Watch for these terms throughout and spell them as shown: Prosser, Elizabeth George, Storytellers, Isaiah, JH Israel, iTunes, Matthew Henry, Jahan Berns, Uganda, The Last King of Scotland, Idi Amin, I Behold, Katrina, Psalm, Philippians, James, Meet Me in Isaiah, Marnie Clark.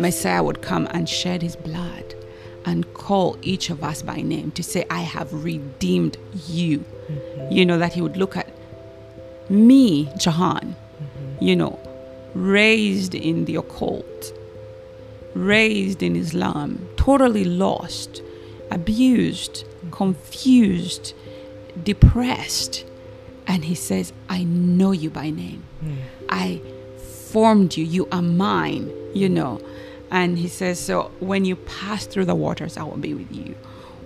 Messiah would come and shed his blood and call each of us by name to say, I have redeemed you. Mm-hmm. You know, that he would look at me, Jahan, mm-hmm. you know, raised in the occult, raised in Islam, totally lost, abused, confused, depressed. And he says, I know you by name. Mm. I formed you. You are mine, you know. And he says, so when you pass through the waters, I will be with you.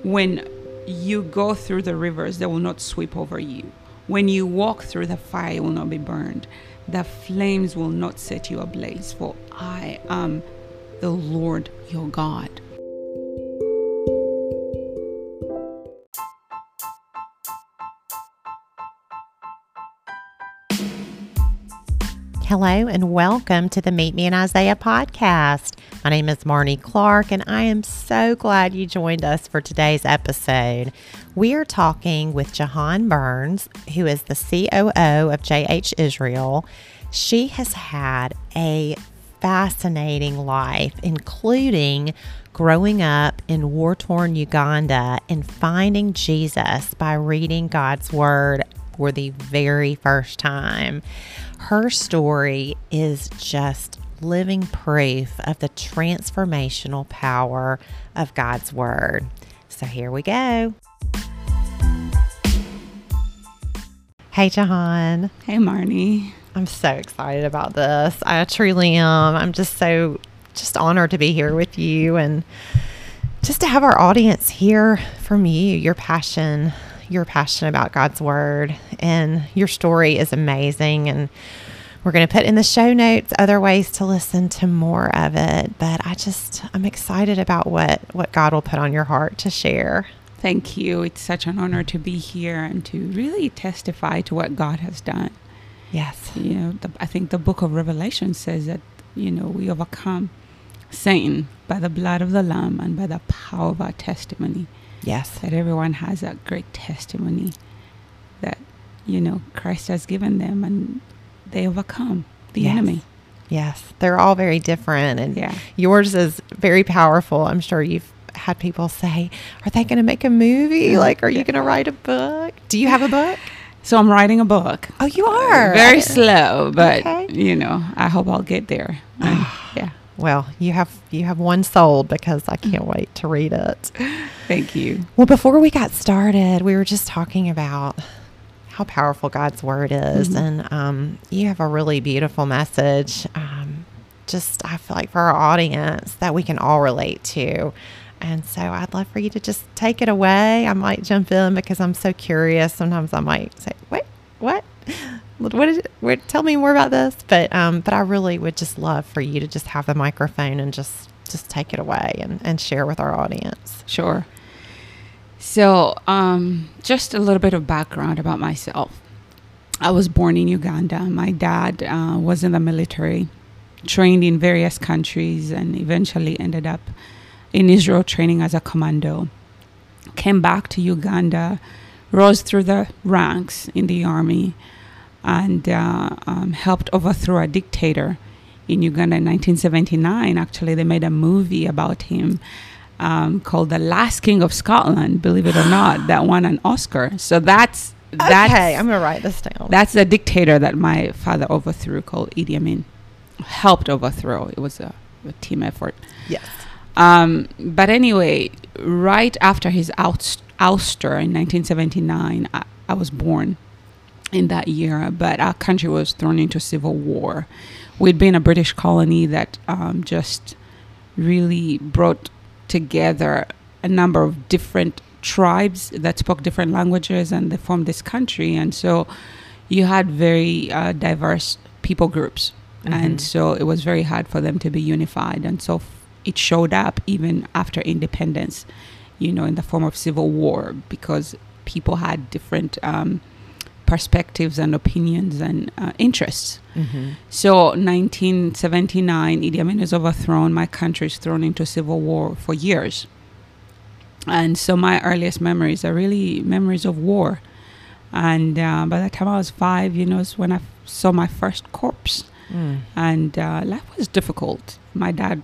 When you go through the rivers, they will not sweep over you. When you walk through the fire, you will not be burned. The flames will not set you ablaze, for I am the Lord your God. Hello and welcome to the Meet Me in Isaiah podcast. My name is Marnie Clark and I am so glad you joined us for today's episode. We are talking with Jahan Berns, who is the COO of JH Israel. She has had a fascinating life, including growing up in war-torn Uganda and finding Jesus by reading God's Word for the very first time. Her story is just living proof of the transformational power of God's Word. So here we go. Hey, Jahan. Hey, Marnie. I'm so excited about this. I truly am. I'm just honored to be here with you and just to have our audience hear from you, your passion. Your passion about God's Word and your story is amazing, and we're going to put in the show notes other ways to listen to more of it, but I'm excited about what God will put on your heart to share. Thank you. It's such an honor to be here and to really testify to what God has done. Yes. You know, I think the book of Revelation says that, you know, we overcome Satan by the blood of the Lamb and by the power of our testimony. Yes. That everyone has a great testimony that, you know, Christ has given them and they overcome the enemy. Yes. They're all very different. And yours is very powerful. I'm sure you've had people say, are they going to make a movie? Like, are you going to write a book? Do you have a book? So I'm writing a book. Oh, you are? Very slow, but, you know, I hope I'll get there. Yeah. Well, you have one sold because I can't wait to read it. Thank you. Well, before we got started, we were just talking about how powerful God's Word is. Mm-hmm. And you have a really beautiful message. I feel like for our audience that we can all relate to. And so I'd love for you to just take it away. I might jump in because I'm so curious. Sometimes I might say, wait, what? Tell me more about this. But I really would just love for you to just have the microphone and just take it away and share with our audience. Sure. So just a little bit of background about myself. I was born in Uganda. My dad was in the military, trained in various countries, and eventually ended up in Israel training as a commando. Came back to Uganda, rose through the ranks in the army, and helped overthrow a dictator in Uganda in 1979. Actually, they made a movie about him called The Last King of Scotland, believe it or not, that won an Oscar. So that's okay, I'm going to write this down. That's the dictator that my father overthrew called Idi Amin. Helped overthrow. It was a team effort. Yes. But anyway, right after his ouster in 1979, I was born in that year, but our country was thrown into civil war. We'd been a British colony that just really brought together a number of different tribes that spoke different languages, and they formed this country. And so you had very diverse people groups. Mm-hmm. And so it was very hard for them to be unified. And so it showed up even after independence, you know, in the form of civil war, because people had different perspectives and opinions and interests. Mm-hmm. So 1979, Idi Amin is overthrown. My country is thrown into civil war for years. And so my earliest memories are really memories of war. And by the time I was 5, you know, is when I saw my first corpse. And life was difficult. My dad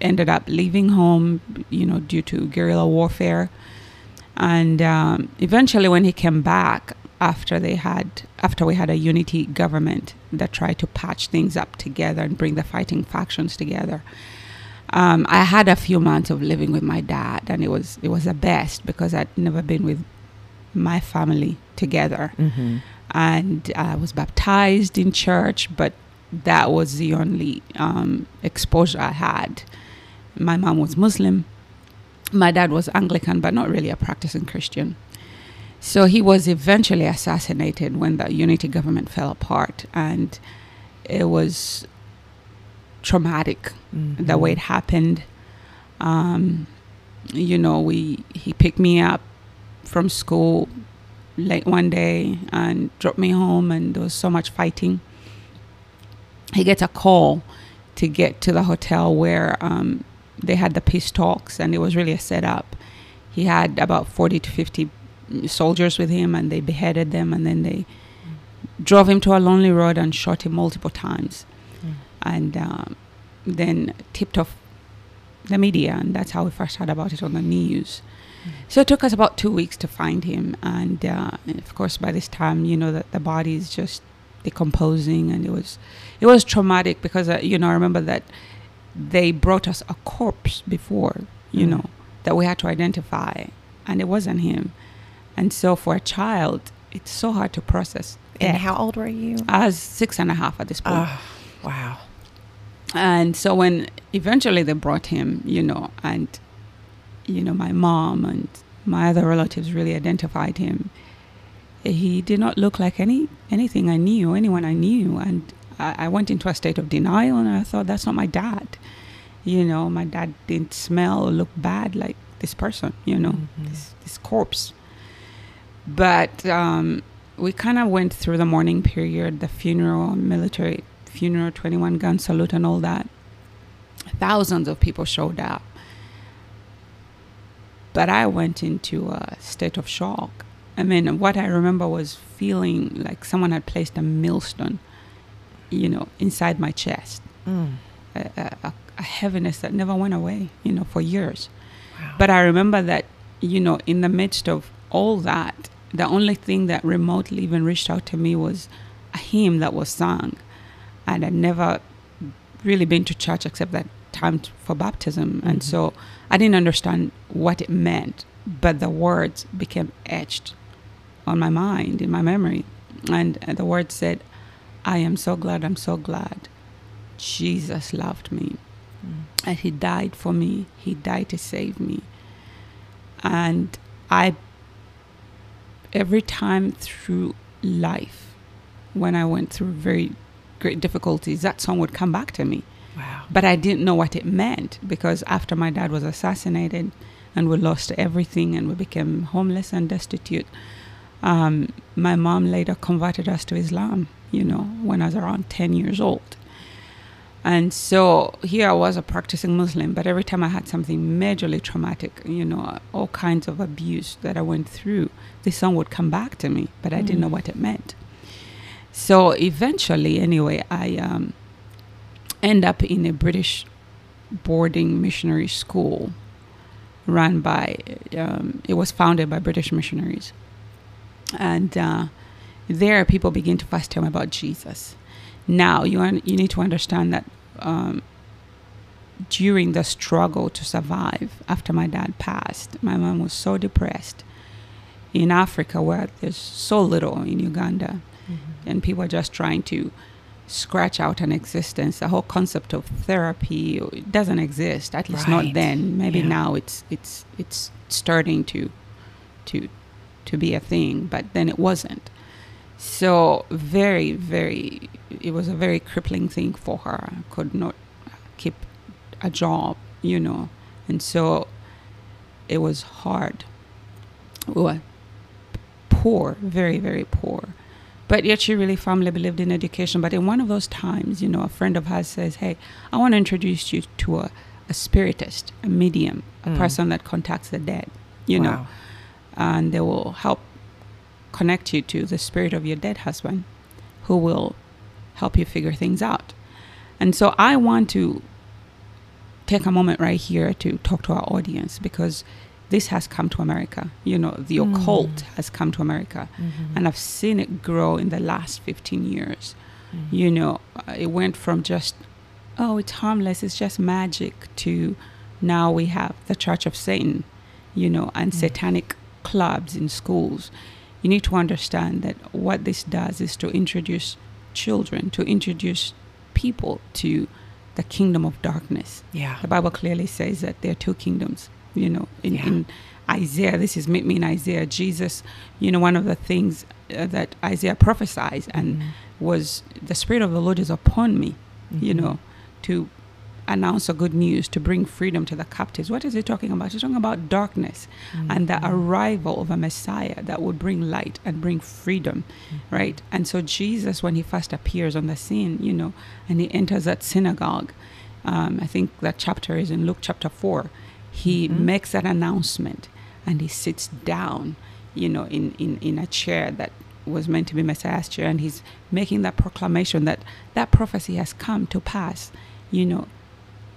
ended up leaving home, you know, due to guerrilla warfare. And eventually when he came back, after we had a unity government that tried to patch things up together and bring the fighting factions together, I had a few months of living with my dad, and it was the best because I'd never been with my family together. Mm-hmm. And I was baptized in church, but that was the only exposure I had. My mom was Muslim. My dad was Anglican, but not really a practicing Christian. So he was eventually assassinated when the unity government fell apart, and it was traumatic, mm-hmm. the way it happened. You know, he picked me up from school late one day and dropped me home, and there was so much fighting. He gets a call to get to the hotel where they had the peace talks, and it was really a setup. He had about 40 to 50 soldiers with him, and they beheaded them, and then they drove him to a lonely road and shot him multiple times. Mm. And then tipped off the media, and that's how we first heard about it on the news. Mm. So it took us about 2 weeks to find him, and of course by this time, you know, that the body is just decomposing, and it was traumatic because you know, I remember that they brought us a corpse before, you know, that we had to identify, and it wasn't him. And so for a child, it's so hard to process. And how old were you? I was 6.5 at this point. Oh, wow. And so when eventually they brought him, you know, and, you know, my mom and my other relatives really identified him. He did not look like anything I knew, anyone I knew. And I went into a state of denial, and I thought, that's not my dad. You know, my dad didn't smell or look bad like this person, you know, mm-hmm. this corpse. But we kind of went through the mourning period, the funeral, military funeral, 21-gun salute and all that. Thousands of people showed up. But I went into a state of shock. I mean, what I remember was feeling like someone had placed a millstone, you know, inside my chest. Mm. A heaviness that never went away, you know, for years. Wow. But I remember that, you know, in the midst of all that, the only thing that remotely even reached out to me was a hymn that was sung. And I'd never really been to church except that time for baptism. Mm-hmm. And so I didn't understand what it meant, but the words became etched on my mind, in my memory. And the words said, I am so glad, I'm so glad Jesus loved me. Mm. And he died for me. He died to save me. And every time through life, when I went through very great difficulties, that song would come back to me. Wow. But I didn't know what it meant, because after my dad was assassinated and we lost everything and we became homeless and destitute, my mom later converted us to Islam, you know, when I was around 10 years old. And so here I was, a practicing Muslim, but every time I had something majorly traumatic, you know, all kinds of abuse that I went through, this song would come back to me, but I didn't know what it meant. So eventually, anyway, I end up in a British boarding missionary school run by, it was founded by British missionaries. And there people begin to first tell me about Jesus. Now, you need to understand that during the struggle to survive after my dad passed, my mom was so depressed in Africa, where there's so little, in Uganda, mm-hmm. and people are just trying to scratch out an existence. The whole concept of therapy, it doesn't exist, at least right. Not then. Maybe yeah. Now it's starting to be a thing, but then it wasn't. So very, very, it was a very crippling thing for her. I could not keep a job, you know. And so it was hard. We were poor, very, very poor. But yet she really firmly believed in education. But in one of those times, you know, a friend of hers says, hey, I want to introduce you to a spiritist, a medium, a person that contacts the dead, you know. And they will help connect you to the spirit of your dead husband, who will help you figure things out. And so I want to take a moment right here to talk to our audience, because this has come to America. You know, the occult has come to America. Mm-hmm. And I've seen it grow in the last 15 years. Mm-hmm. You know, it went from just, oh, it's harmless, it's just magic, to now we have the Church of Satan, you know, and satanic clubs in schools. You need to understand that what this does is to introduce children, to introduce people to the kingdom of darkness. Yeah. The Bible clearly says that there are two kingdoms, you know, in Isaiah. This is Meet Me in Isaiah. Jesus, you know, one of the things that Isaiah prophesies and was, the Spirit of the Lord is upon me, you know, to announce the good news, to bring freedom to the captives. What is he talking about? He's talking about darkness and the arrival of a Messiah that would bring light and bring freedom, right? And so Jesus, when he first appears on the scene, you know, and he enters that synagogue, I think that chapter is in Luke chapter 4, he makes that announcement and he sits down, you know, in a chair that was meant to be Messiah's chair, and he's making that proclamation that that prophecy has come to pass, you know,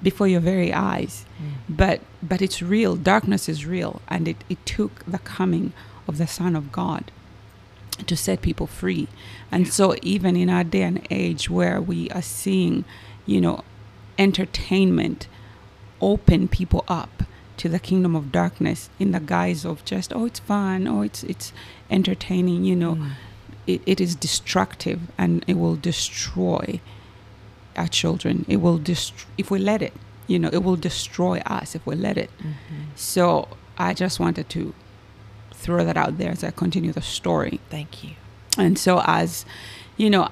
before your very eyes. But it's real. Darkness is real. And it took the coming of the Son of God to set people free. And so even in our day and age where we are seeing, you know, entertainment open people up to the kingdom of darkness in the guise of just, oh, it's fun, oh, it's entertaining, you know, it is destructive, and it will destroy our children. It will if we let it, you know, it will destroy us if we let it. So I just wanted to throw that out there as I continue the story. Thank you. And so, as you know,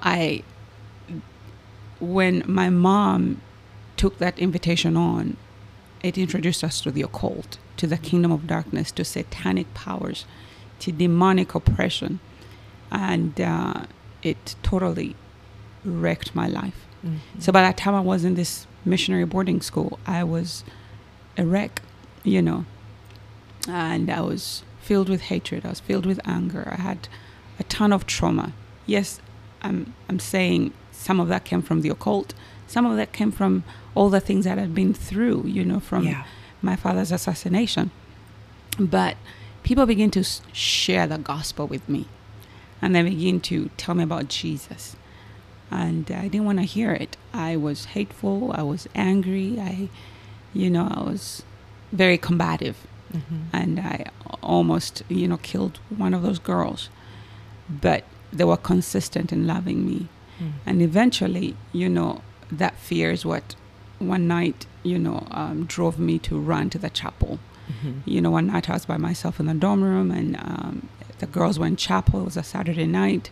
when my mom took that invitation on, it introduced us to the occult, to the kingdom of darkness, to satanic powers, to demonic oppression, and it totally wrecked my life. So by that time I was in this missionary boarding school, I was a wreck, you know, and I was filled with hatred. I was filled with anger. I had a ton of trauma. Yes, I'm saying some of that came from the occult. Some of that came from all the things that I'd been through, you know, from my father's assassination. But people begin to share the gospel with me, and they begin to tell me about Jesus. And I didn't want to hear it. I was hateful. I was angry. I was very combative. And I almost, you know, killed one of those girls. But they were consistent in loving me. And eventually, you know, that fear is what one night, you know, drove me to run to the chapel. You know, one night I was by myself in the dorm room, and the girls were in chapel. It was a Saturday night.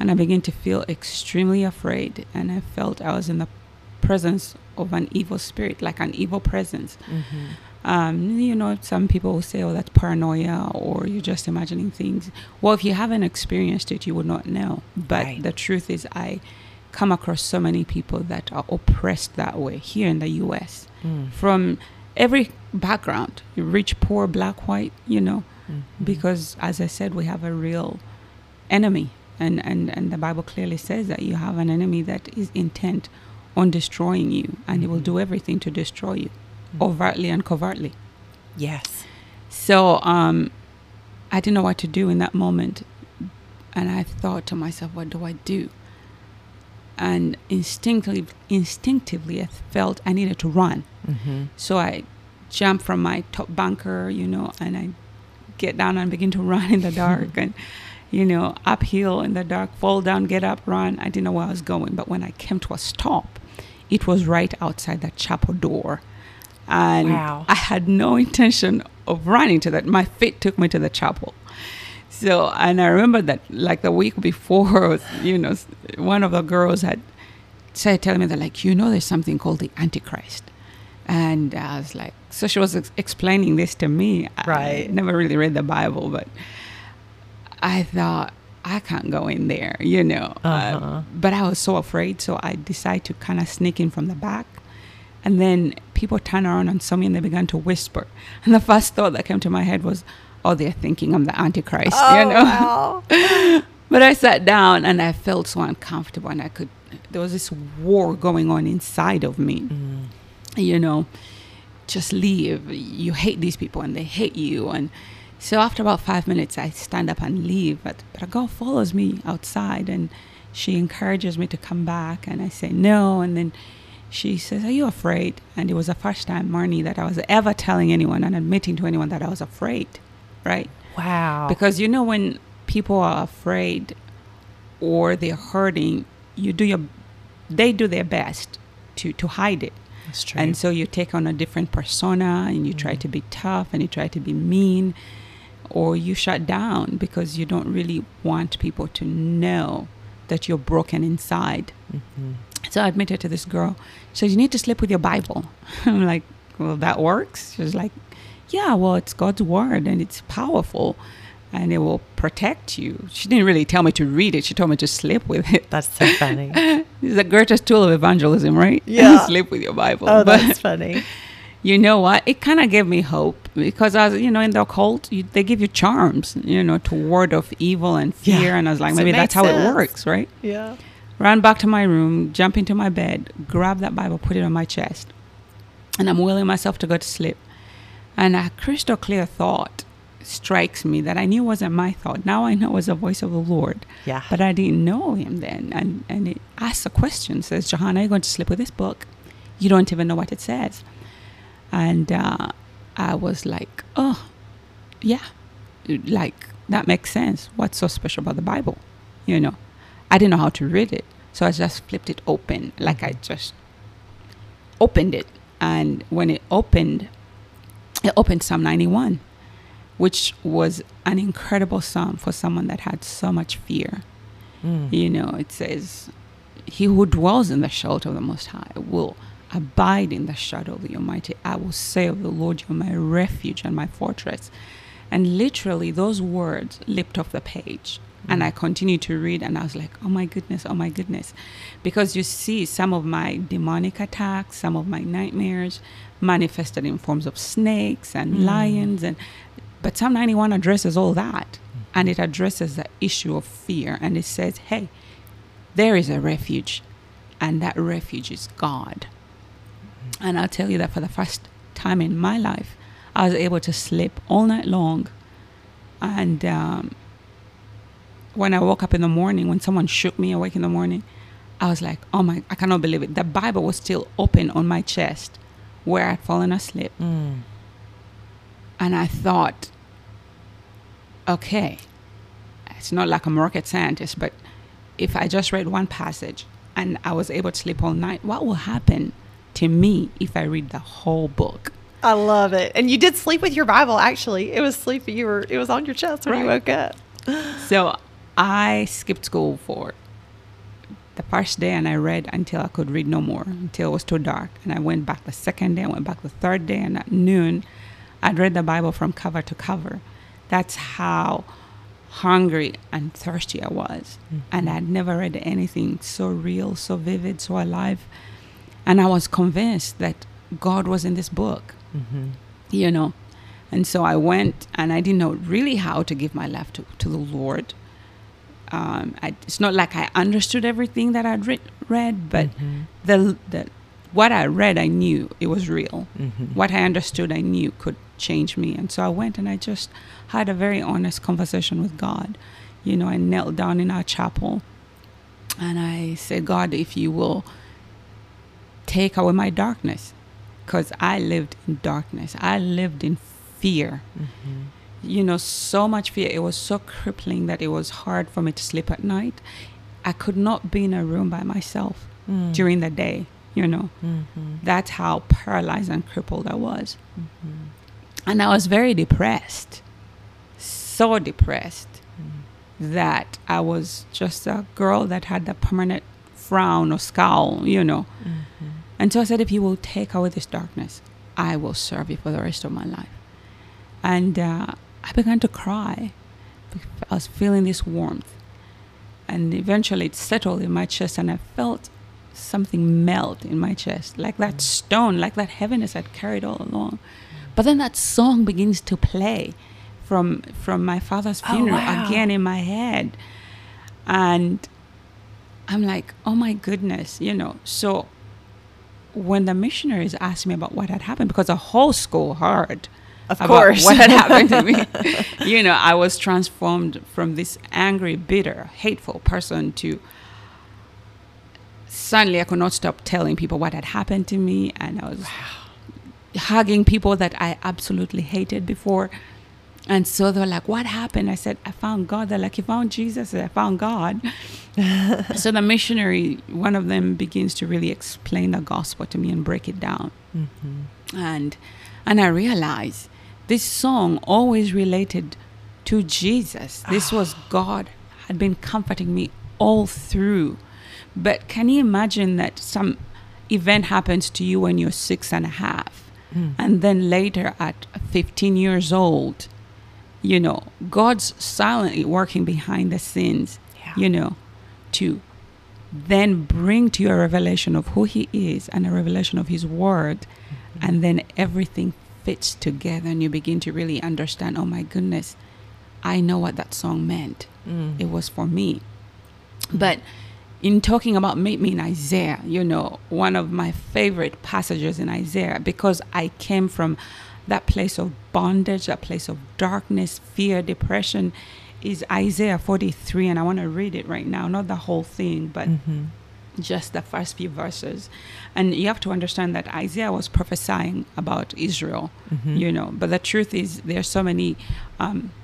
And I began to feel extremely afraid. And I felt I was in the presence of an evil spirit, like an evil presence. You know, some people will say, oh, that's paranoia, or you're just imagining things. Well, if you haven't experienced it, you would not know. But the truth is, I come across so many people that are oppressed that way here in the U.S. From every background, rich, poor, black, white, you know, because as I said, we have a real enemy. And the Bible clearly says that you have an enemy that is intent on destroying you, and he will do everything to destroy you, overtly and covertly. Yes. So I didn't know what to do in that moment. And I thought to myself, what do I do? And instinctively, I felt I needed to run. So I jumped from my top bunker, you know, and I get down and begin to run in the dark and, you know, uphill in the dark, fall down, get up, run. I didn't know where I was going. But when I came to a stop, it was right outside that chapel door. And I had no intention of running to that. My feet took me to the chapel. So, and I remember that like the week before, you know, one of the girls had said, telling me that, like, you know, there's something called the Antichrist. And I was like, so she was explaining this to me. Right. I never really read the Bible, but I thought, I can't go in there, you know. But I was so afraid, so I decided to kind of sneak in from the back. And then people turned around and saw me, and they began to whisper. And the first thought that came to my head was, oh, they're thinking I'm the Antichrist, you know. Wow. But I sat down, and I felt so uncomfortable, and there was this war going on inside of me. you know, just leave. You hate these people and they hate you. And so after about 5 minutes, I stand up and leave. But a girl follows me outside and she encourages me to come back. And I say no. And then she says, "Are you afraid?" And it was the first time, Marnie, that I was ever telling anyone and admitting to anyone that I was afraid. Right? Wow. Because, you know, when people are afraid or they're hurting, they do their best to hide it. That's true. And so you take on a different persona and you try to be tough and you try to be mean, or you shut down because you don't really want people to know that you're broken inside. Mm-hmm. So I admitted to this girl. She said, "You need to sleep with your Bible." I'm like, "Well, that works." She was like, "Yeah, well, it's God's word and it's powerful and it will protect you." She didn't really tell me to read it. She told me to sleep with it. That's so funny. It's the greatest tool of evangelism, right? Yeah. Sleep with your Bible. Oh, but that's funny. You know what? It kind of gave me hope because I was, you know, in the occult, they give you charms, you know, to ward off evil and fear. Yeah. And I was like, maybe that's how it works, right? Yeah. Ran back to my room, jump into my bed, grab that Bible, put it on my chest. And I'm willing myself to go to sleep. And a crystal clear thought strikes me that I knew wasn't my thought. Now I know it was the voice of the Lord. Yeah. But I didn't know him then. And it asks a question, says, "Jahan, are you going to sleep with this book? You don't even know what it says." And I was like, "Oh, yeah, like that makes sense. What's so special about the Bible?" You know, I didn't know how to read it. So I just flipped it open, like I just opened it. And when it opened Psalm 91, which was an incredible psalm for someone that had so much fear. Mm. You know, it says, "He who dwells in the shelter of the Most High will abide in the shadow of the Almighty. I will say of the Lord, you are my refuge and my fortress." And literally those words leapt off the page. Mm. And I continued to read and I was like, "Oh my goodness, oh my goodness." Because you see some of my demonic attacks, some of my nightmares manifested in forms of snakes and lions. But Psalm 91 addresses all that. And it addresses the issue of fear. And it says, hey, there is a refuge. And that refuge is God. And I'll tell you that for the first time in my life, I was able to sleep all night long. And when I woke up in the morning, when someone shook me awake in the morning, I was like, oh my, I cannot believe it. The Bible was still open on my chest where I'd fallen asleep. Mm. And I thought, okay, it's not like I'm a rocket scientist, but if I just read one passage and I was able to sleep all night, what will happen to me if I read the whole book? I love it. And you did sleep with your Bible, actually. It was sleepy. It was on your chest when you woke up. So I skipped school for the first day and I read until I could read no more, until it was too dark. And I went back the second day, I went back the third day, and at noon, I'd read the Bible from cover to cover. That's how hungry and thirsty I was. Mm-hmm. And I'd never read anything so real, so vivid, so alive. And I was convinced that God was in this book, you know. And so I went, and I didn't know really how to give my life to the Lord. It's not like I understood everything that I'd read, but what I read, I knew it was real. Mm-hmm. What I understood, I knew could change me. And so I went, and I just had a very honest conversation with God. You know, I knelt down in our chapel, and I said, "God, if you will, take away my darkness," because I lived in darkness. I lived in fear, you know, so much fear. It was so crippling that it was hard for me to sleep at night. I could not be in a room by myself during the day, you know. That's how paralyzed and crippled I was. And I was very depressed, so depressed that I was just a girl that had the permanent frown or scowl, you know. And so I said, if you will take away this darkness, I will serve you for the rest of my life. And I began to cry. I was feeling this warmth. And eventually it settled in my chest, and I felt something melt in my chest, like that stone, like that heaviness I'd carried all along. But then that song begins to play from my father's funeral again in my head. And I'm like, oh my goodness, you know. So when the missionaries asked me about what had happened, because the whole school heard of course what had happened to me, you know, I was transformed from this angry, bitter, hateful person to suddenly I could not stop telling people what had happened to me, and I was hugging people that I absolutely hated before. And so they're like, what happened? I said, I found God. They're like, you found Jesus? I found God. So the missionary, one of them, begins to really explain the gospel to me and break it down. Mm-hmm. And I realized this song always related to Jesus. This was God had been comforting me all through. But can you imagine that some event happens to you when you're 6.5? Mm. And then later at 15 years old, you know, God's silently working behind the scenes, you know, to then bring to you a revelation of who he is and a revelation of his word. Mm-hmm. And then everything fits together and you begin to really understand, oh my goodness, I know what that song meant. Mm. It was for me. Mm. But in talking about Meet Me in Isaiah, you know, one of my favorite passages in Isaiah, because I came from that place of bondage, that place of darkness, fear, depression, is Isaiah 43. And I want to read it right now, not the whole thing, but just the first few verses. And you have to understand that Isaiah was prophesying about Israel, you know. But the truth is there are so many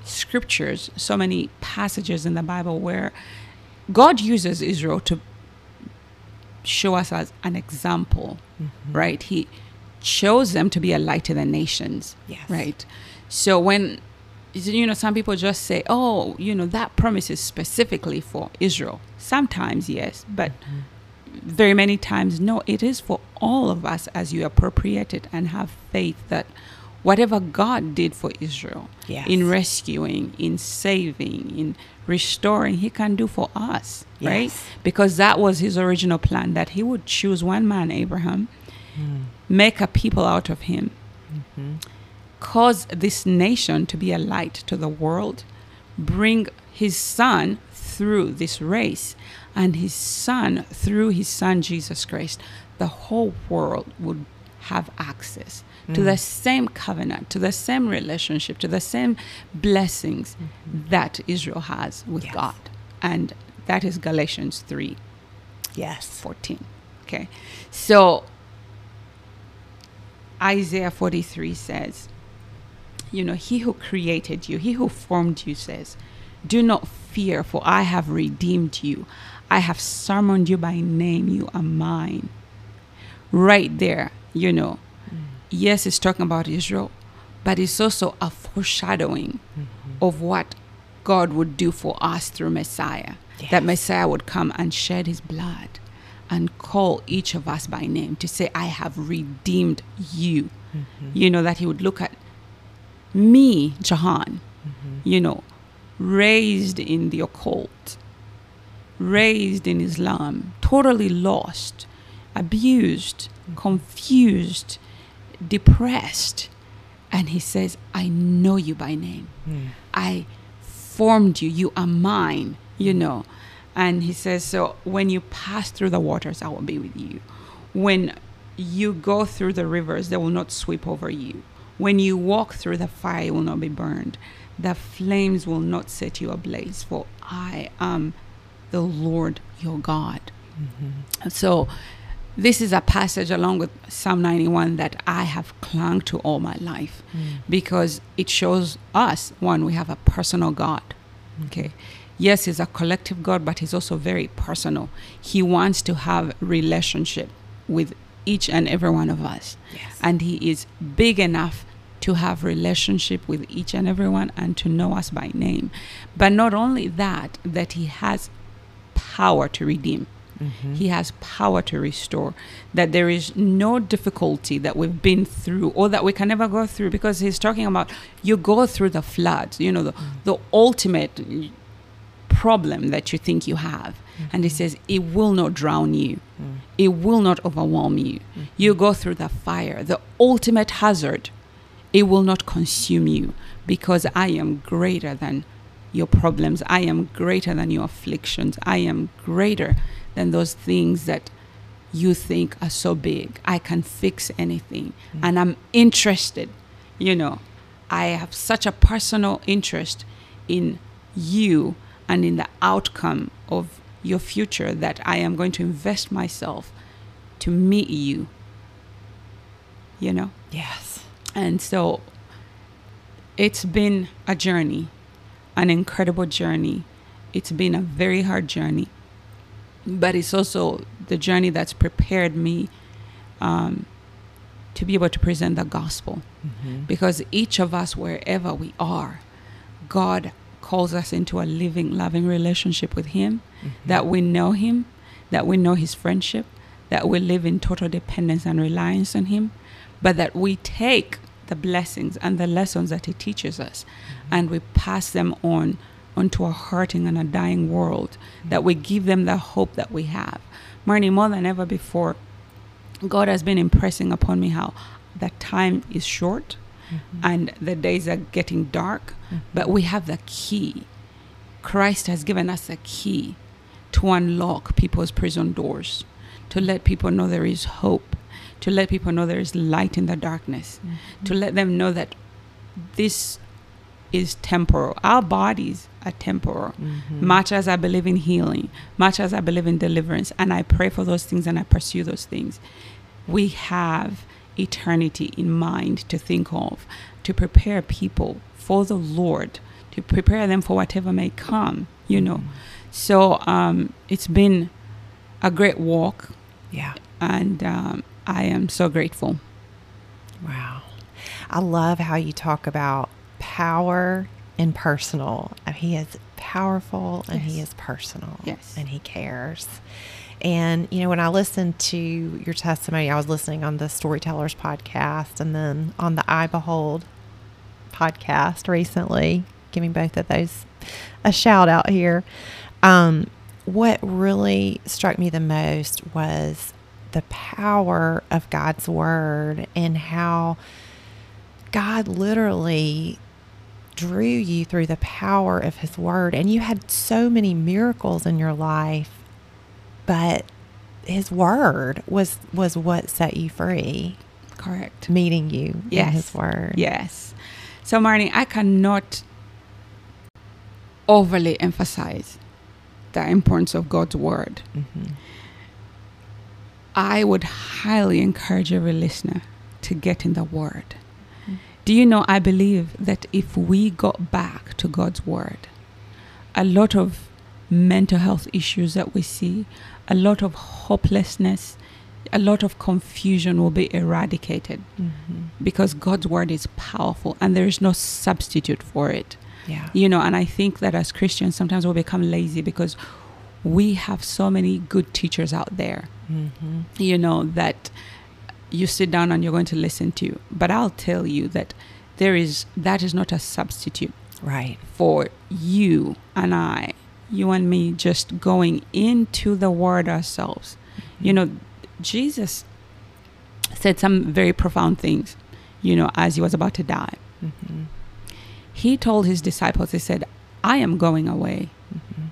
scriptures, so many passages in the Bible where God uses Israel to show us as an example, right? He chose them to be a light to the nations, right? So when, you know, some people just say, oh, you know, that promise is specifically for Israel. Sometimes, yes, but very many times, no, it is for all of us as you appropriate it and have faith that whatever God did for Israel in rescuing, in saving, in restoring, he can do for us, right? Because that was his original plan, that he would choose one man, Abraham, make a people out of him, cause this nation to be a light to the world, bring his son through this race, and his son, through his son Jesus Christ, the whole world would have access to the same covenant, to the same relationship, to the same blessings that Israel has with God. And that is Galatians 3, 14. Okay. So Isaiah 43 says, you know, he who created you, he who formed you says, do not fear, for I have redeemed you. I have summoned you by name. You are mine. Right there, you know. Yes, it's talking about Israel, but it's also a foreshadowing of what God would do for us through Messiah. That Messiah would come and shed his blood and call each of us by name to say, I have redeemed you. You know, that he would look at me, Jahan, you know, raised in the occult, raised in Islam, totally lost, abused, confused, depressed, and he says, I know you by name. I formed you. You are mine, you know. And he says, so when you pass through the waters, I will be with you. When you go through the rivers, they will not sweep over you. When you walk through the fire, you will not be burned. The flames will not set you ablaze, for I am the Lord your God. So this is a passage along with Psalm 91 that I have clung to all my life, because it shows us, one, we have a personal God. Okay. Yes, he's a collective God, but he's also very personal. He wants to have relationship with each and every one of us. And he is big enough to have relationship with each and everyone and to know us by name. But not only that, that he has power to redeem. He has power to restore, that there is no difficulty that we've been through or that we can never go through, because he's talking about you go through the flood, you know, the ultimate problem that you think you have. And he says, it will not drown you. It will not overwhelm you. You go through the fire, the ultimate hazard. It will not consume you, because I am greater than your problems. I am greater than your afflictions. I am greater than those things that you think are so big. I can fix anything. Mm-hmm. And I'm interested, you know. I have such a personal interest in you and in the outcome of your future that I am going to invest myself to meet you, you know? Yes. And so it's been a journey, an incredible journey. It's been a very hard journey, but it's also the journey that's prepared me to be able to present the gospel. Mm-hmm. Because each of us, wherever we are, God calls us into a living, loving relationship with Him, mm-hmm. that we know Him, that we know His friendship, that we live in total dependence and reliance on Him, but that we take the blessings and the lessons that He teaches us, mm-hmm. and we pass them on onto a hurting and a dying world, mm-hmm. that we give them the hope that we have. Marnie, more than ever before, God has been impressing upon me how the time is short, mm-hmm. and the days are getting dark, mm-hmm. but we have the key. Christ has given us a key to unlock people's prison doors, to let people know there is hope, to let people know there is light in the darkness, mm-hmm. to let them know that this is temporal. Our bodies are temporal. Mm-hmm. Much as I believe in healing, much as I believe in deliverance, and I pray for those things and I pursue those things, we have eternity in mind to think of, to prepare people for the Lord, to prepare them for whatever may come, you know. Mm-hmm. So it's been a great walk. Yeah. And I am so grateful. Wow. I love how you talk about power and personal. He is powerful, and yes. He is personal. Yes. And He cares. And, you know, when I listened to your testimony, I was listening on the Storytellers podcast and then on the I Behold podcast recently, giving both of those a shout out here. What really struck me the most was the power of God's word and how God literally drew you through the power of His word. And you had so many miracles in your life, but His word was what set you free. Correct. Meeting you, yes. in His word. Yes. So Marnie, I cannot overly emphasize the importance of God's word. Mm-hmm. I would highly encourage every listener to get in the word. Mm-hmm. Do you know, I believe that if we got back to God's word, a lot of mental health issues that we see, a lot of hopelessness, a lot of confusion will be eradicated, mm-hmm. because God's word is powerful and there is no substitute for it. Yeah. You know, and I think that as Christians, sometimes we'll become lazy because we have so many good teachers out there, mm-hmm. you know, that you sit down and you're going to listen to. But I'll tell you that that is not a substitute, right, for you and I. You and me just going into the word ourselves. Mm-hmm. You know, Jesus said some very profound things, you know, as He was about to die. Mm-hmm. He told His disciples, He said, I am going away, mm-hmm.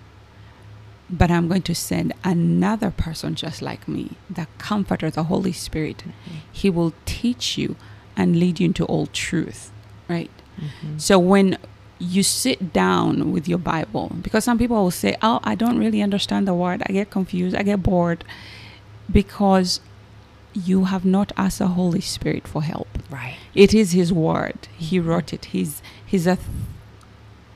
but I'm going to send another person just like me, the Comforter, the Holy Spirit. Mm-hmm. He will teach you and lead you into all truth, right? Mm-hmm. So when you sit down with your Bible, because some people will say, oh, I don't really understand the word. I get confused. I get bored, because you have not asked the Holy Spirit for help. Right. It is His word. He wrote it. He's a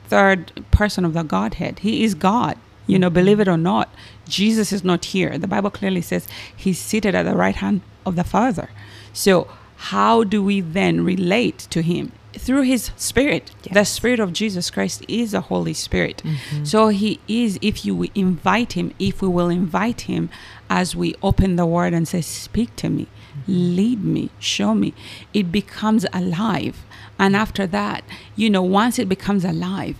third person of the Godhead. He is God. You know, believe it or not, Jesus is not here. The Bible clearly says He's seated at the right hand of the Father. So how do we then relate to Him? Through His Spirit. Yes. The Spirit of Jesus Christ is the Holy Spirit. Mm-hmm. So He is, if we will invite him, as we open the word and say, speak to me, mm-hmm. lead me, show me, it becomes alive. And after that, you know, once it becomes alive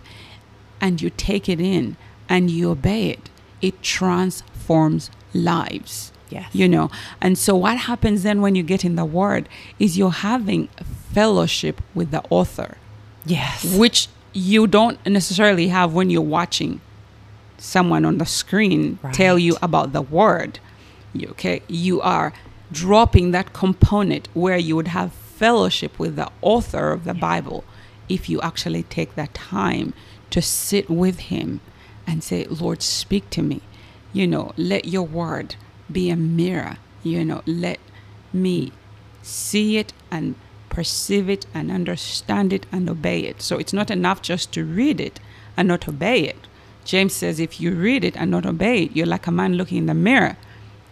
and you take it in and you obey it, it transforms lives. Yes. You know, and so what happens then when you get in the word is you're having fellowship with the author. Yes. Which you don't necessarily have when you're watching someone on the screen, right. tell you about the word. Okay, you are dropping that component where you would have fellowship with the author of the Bible if you actually take that time to sit with him and say, Lord, speak to me. You know, let your word be a mirror. You know, let me see it and perceive it and understand it and obey it. So it's not enough just to read it and not obey it. James says, if you read it and not obey it, you're like a man looking in the mirror.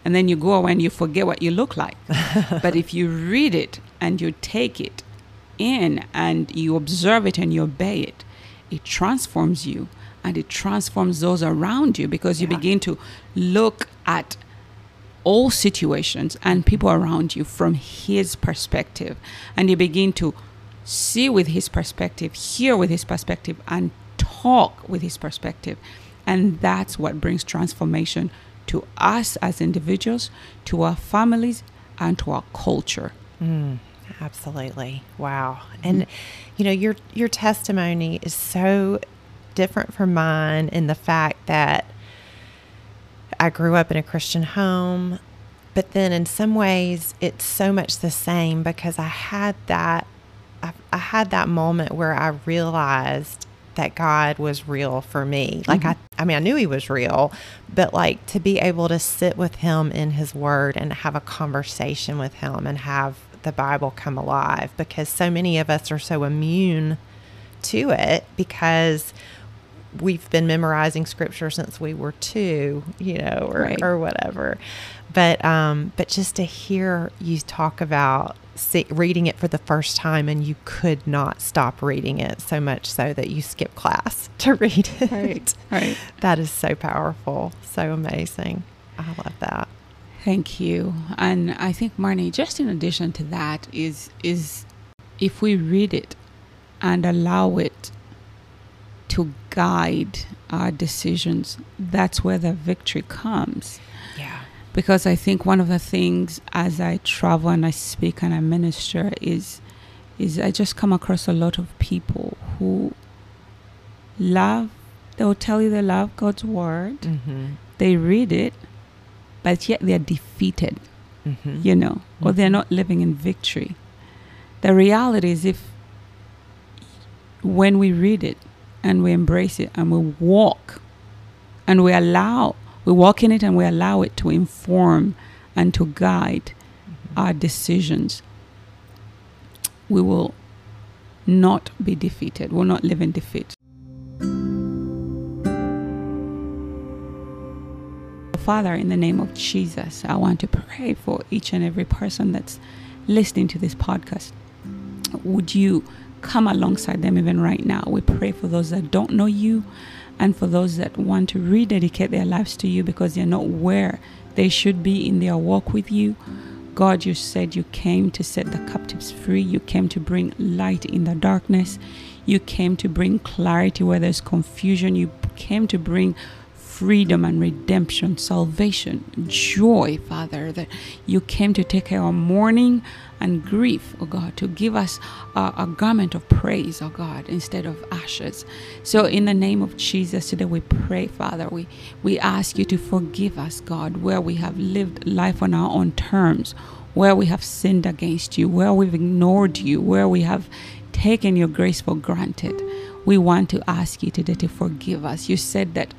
And then you go away and you forget what you look like. But if you read it and you take it in and you observe it and you obey it, it transforms you and it transforms those around you, because you begin to look at all situations and people around you from his perspective. And you begin to see with his perspective, hear with his perspective, and talk with his perspective. And that's what brings transformation to us as individuals, to our families, and to our culture. Absolutely. Wow. And, you know, your testimony is so different from mine in the fact that I grew up in a Christian home, but then in some ways it's so much the same, because I had that moment where I realized that God was real for me. Like, I mean, I knew he was real, but like to be able to sit with him in his word and have a conversation with him and have the Bible come alive, because so many of us are so immune to it because we've been memorizing scripture since we were two, you know, or whatever. But just to hear you talk about reading it for the first time and you could not stop reading it, so much so that you skip class to read it. Right. That is so powerful. So amazing. I love that. Thank you. And I think, Marnie, just in addition to that is if we read it and allow it to guide our decisions, that's where the victory comes. Yeah. Because I think one of the things as I travel and I speak and I minister is I just come across a lot of people who love, they'll tell you they love God's word. They read it, but yet they're defeated, you know, or they're not living in victory. The reality is, if when we read it and we embrace it and we walk and we walk in it and we allow it to inform and to guide our decisions, we will not be defeated. We'll not live in defeat. Father, in the name of Jesus, I want to pray for each and every person that's listening to this podcast. Would you come alongside them even right now? We pray for those that don't know you, and for those that want to rededicate their lives to you because they're not where they should be in their walk with you. God, you said you came to set the captives free. You came to bring light in the darkness. You came to bring clarity where there's confusion. You came to bring freedom and redemption, salvation, joy, Father, that you came to take care of mourning and grief, oh God, to give us a garment of praise, oh God, instead of ashes. So in the name of Jesus today, we pray, Father, we ask you to forgive us, God, where we have lived life on our own terms, where we have sinned against you, where we've ignored you, where we have taken your grace for granted. We want to ask you today to forgive us. You said that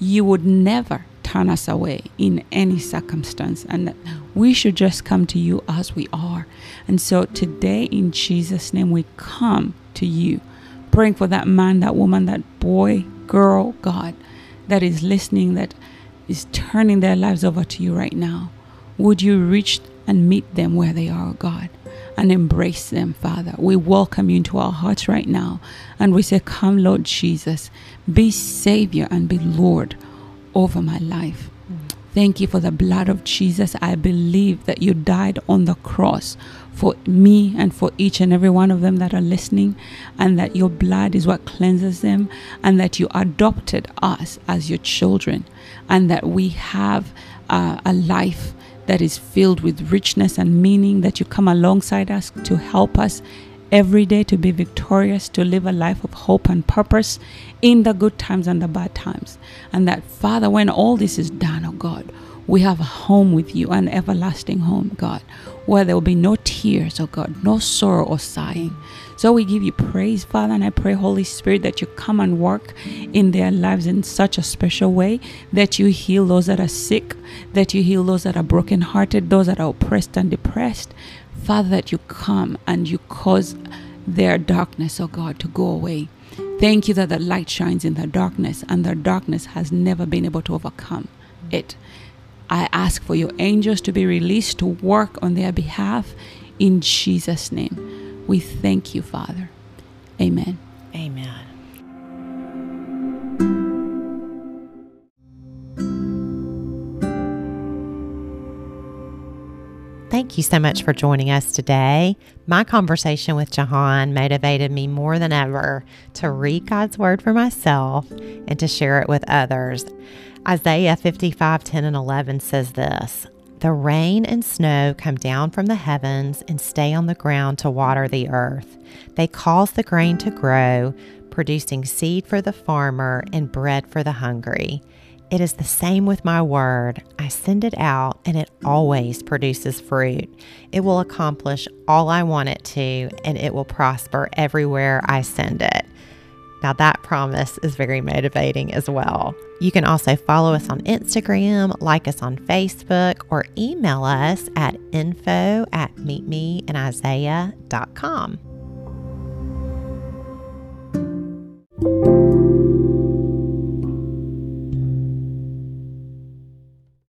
you would never turn us away in any circumstance, and that we should just come to you as we are. And so today, in Jesus' name, we come to you, praying for that man, that woman, that boy, girl, God, that is listening, that is turning their lives over to you right now. Would you reach and meet them where they are, God, and embrace them, Father. We welcome you into our hearts right now. And we say, come, Lord Jesus, be Savior and be Lord over my life. Thank you for the blood of Jesus. I believe that you died on the cross for me and for each and every one of them that are listening, and that your blood is what cleanses them, and that you adopted us as your children, and that we have a life that is filled with richness and meaning, that you come alongside us to help us every day to be victorious, to live a life of hope and purpose in the good times and the bad times. And that, Father, when all this is done, oh God, We have a home with you, an everlasting home, God, where there will be no tears, oh God, no sorrow or sighing. So we give you praise, Father, and I pray, Holy Spirit, that you come and work in their lives in such a special way, that you heal those that are sick, that you heal those that are brokenhearted, those that are oppressed and depressed. Father, that you come and you cause their darkness, oh God, to go away. Thank you that the light shines in the darkness, and the darkness has never been able to overcome it. I ask for your angels to be released to work on their behalf in Jesus' name. We thank you, Father. Amen. Amen. Thank you so much for joining us today. My conversation with Jahan motivated me more than ever to read God's Word for myself and to share it with others. Isaiah 55:10-11 says this, "The rain and snow come down from the heavens and stay on the ground to water the earth. They cause the grain to grow, producing seed for the farmer and bread for the hungry. It is the same with my word. I send it out and it always produces fruit. It will accomplish all I want it to, and it will prosper everywhere I send it." Now that promise is very motivating as well. You can also follow us on Instagram, like us on Facebook, or email us at info@meetmeinisaiah.com.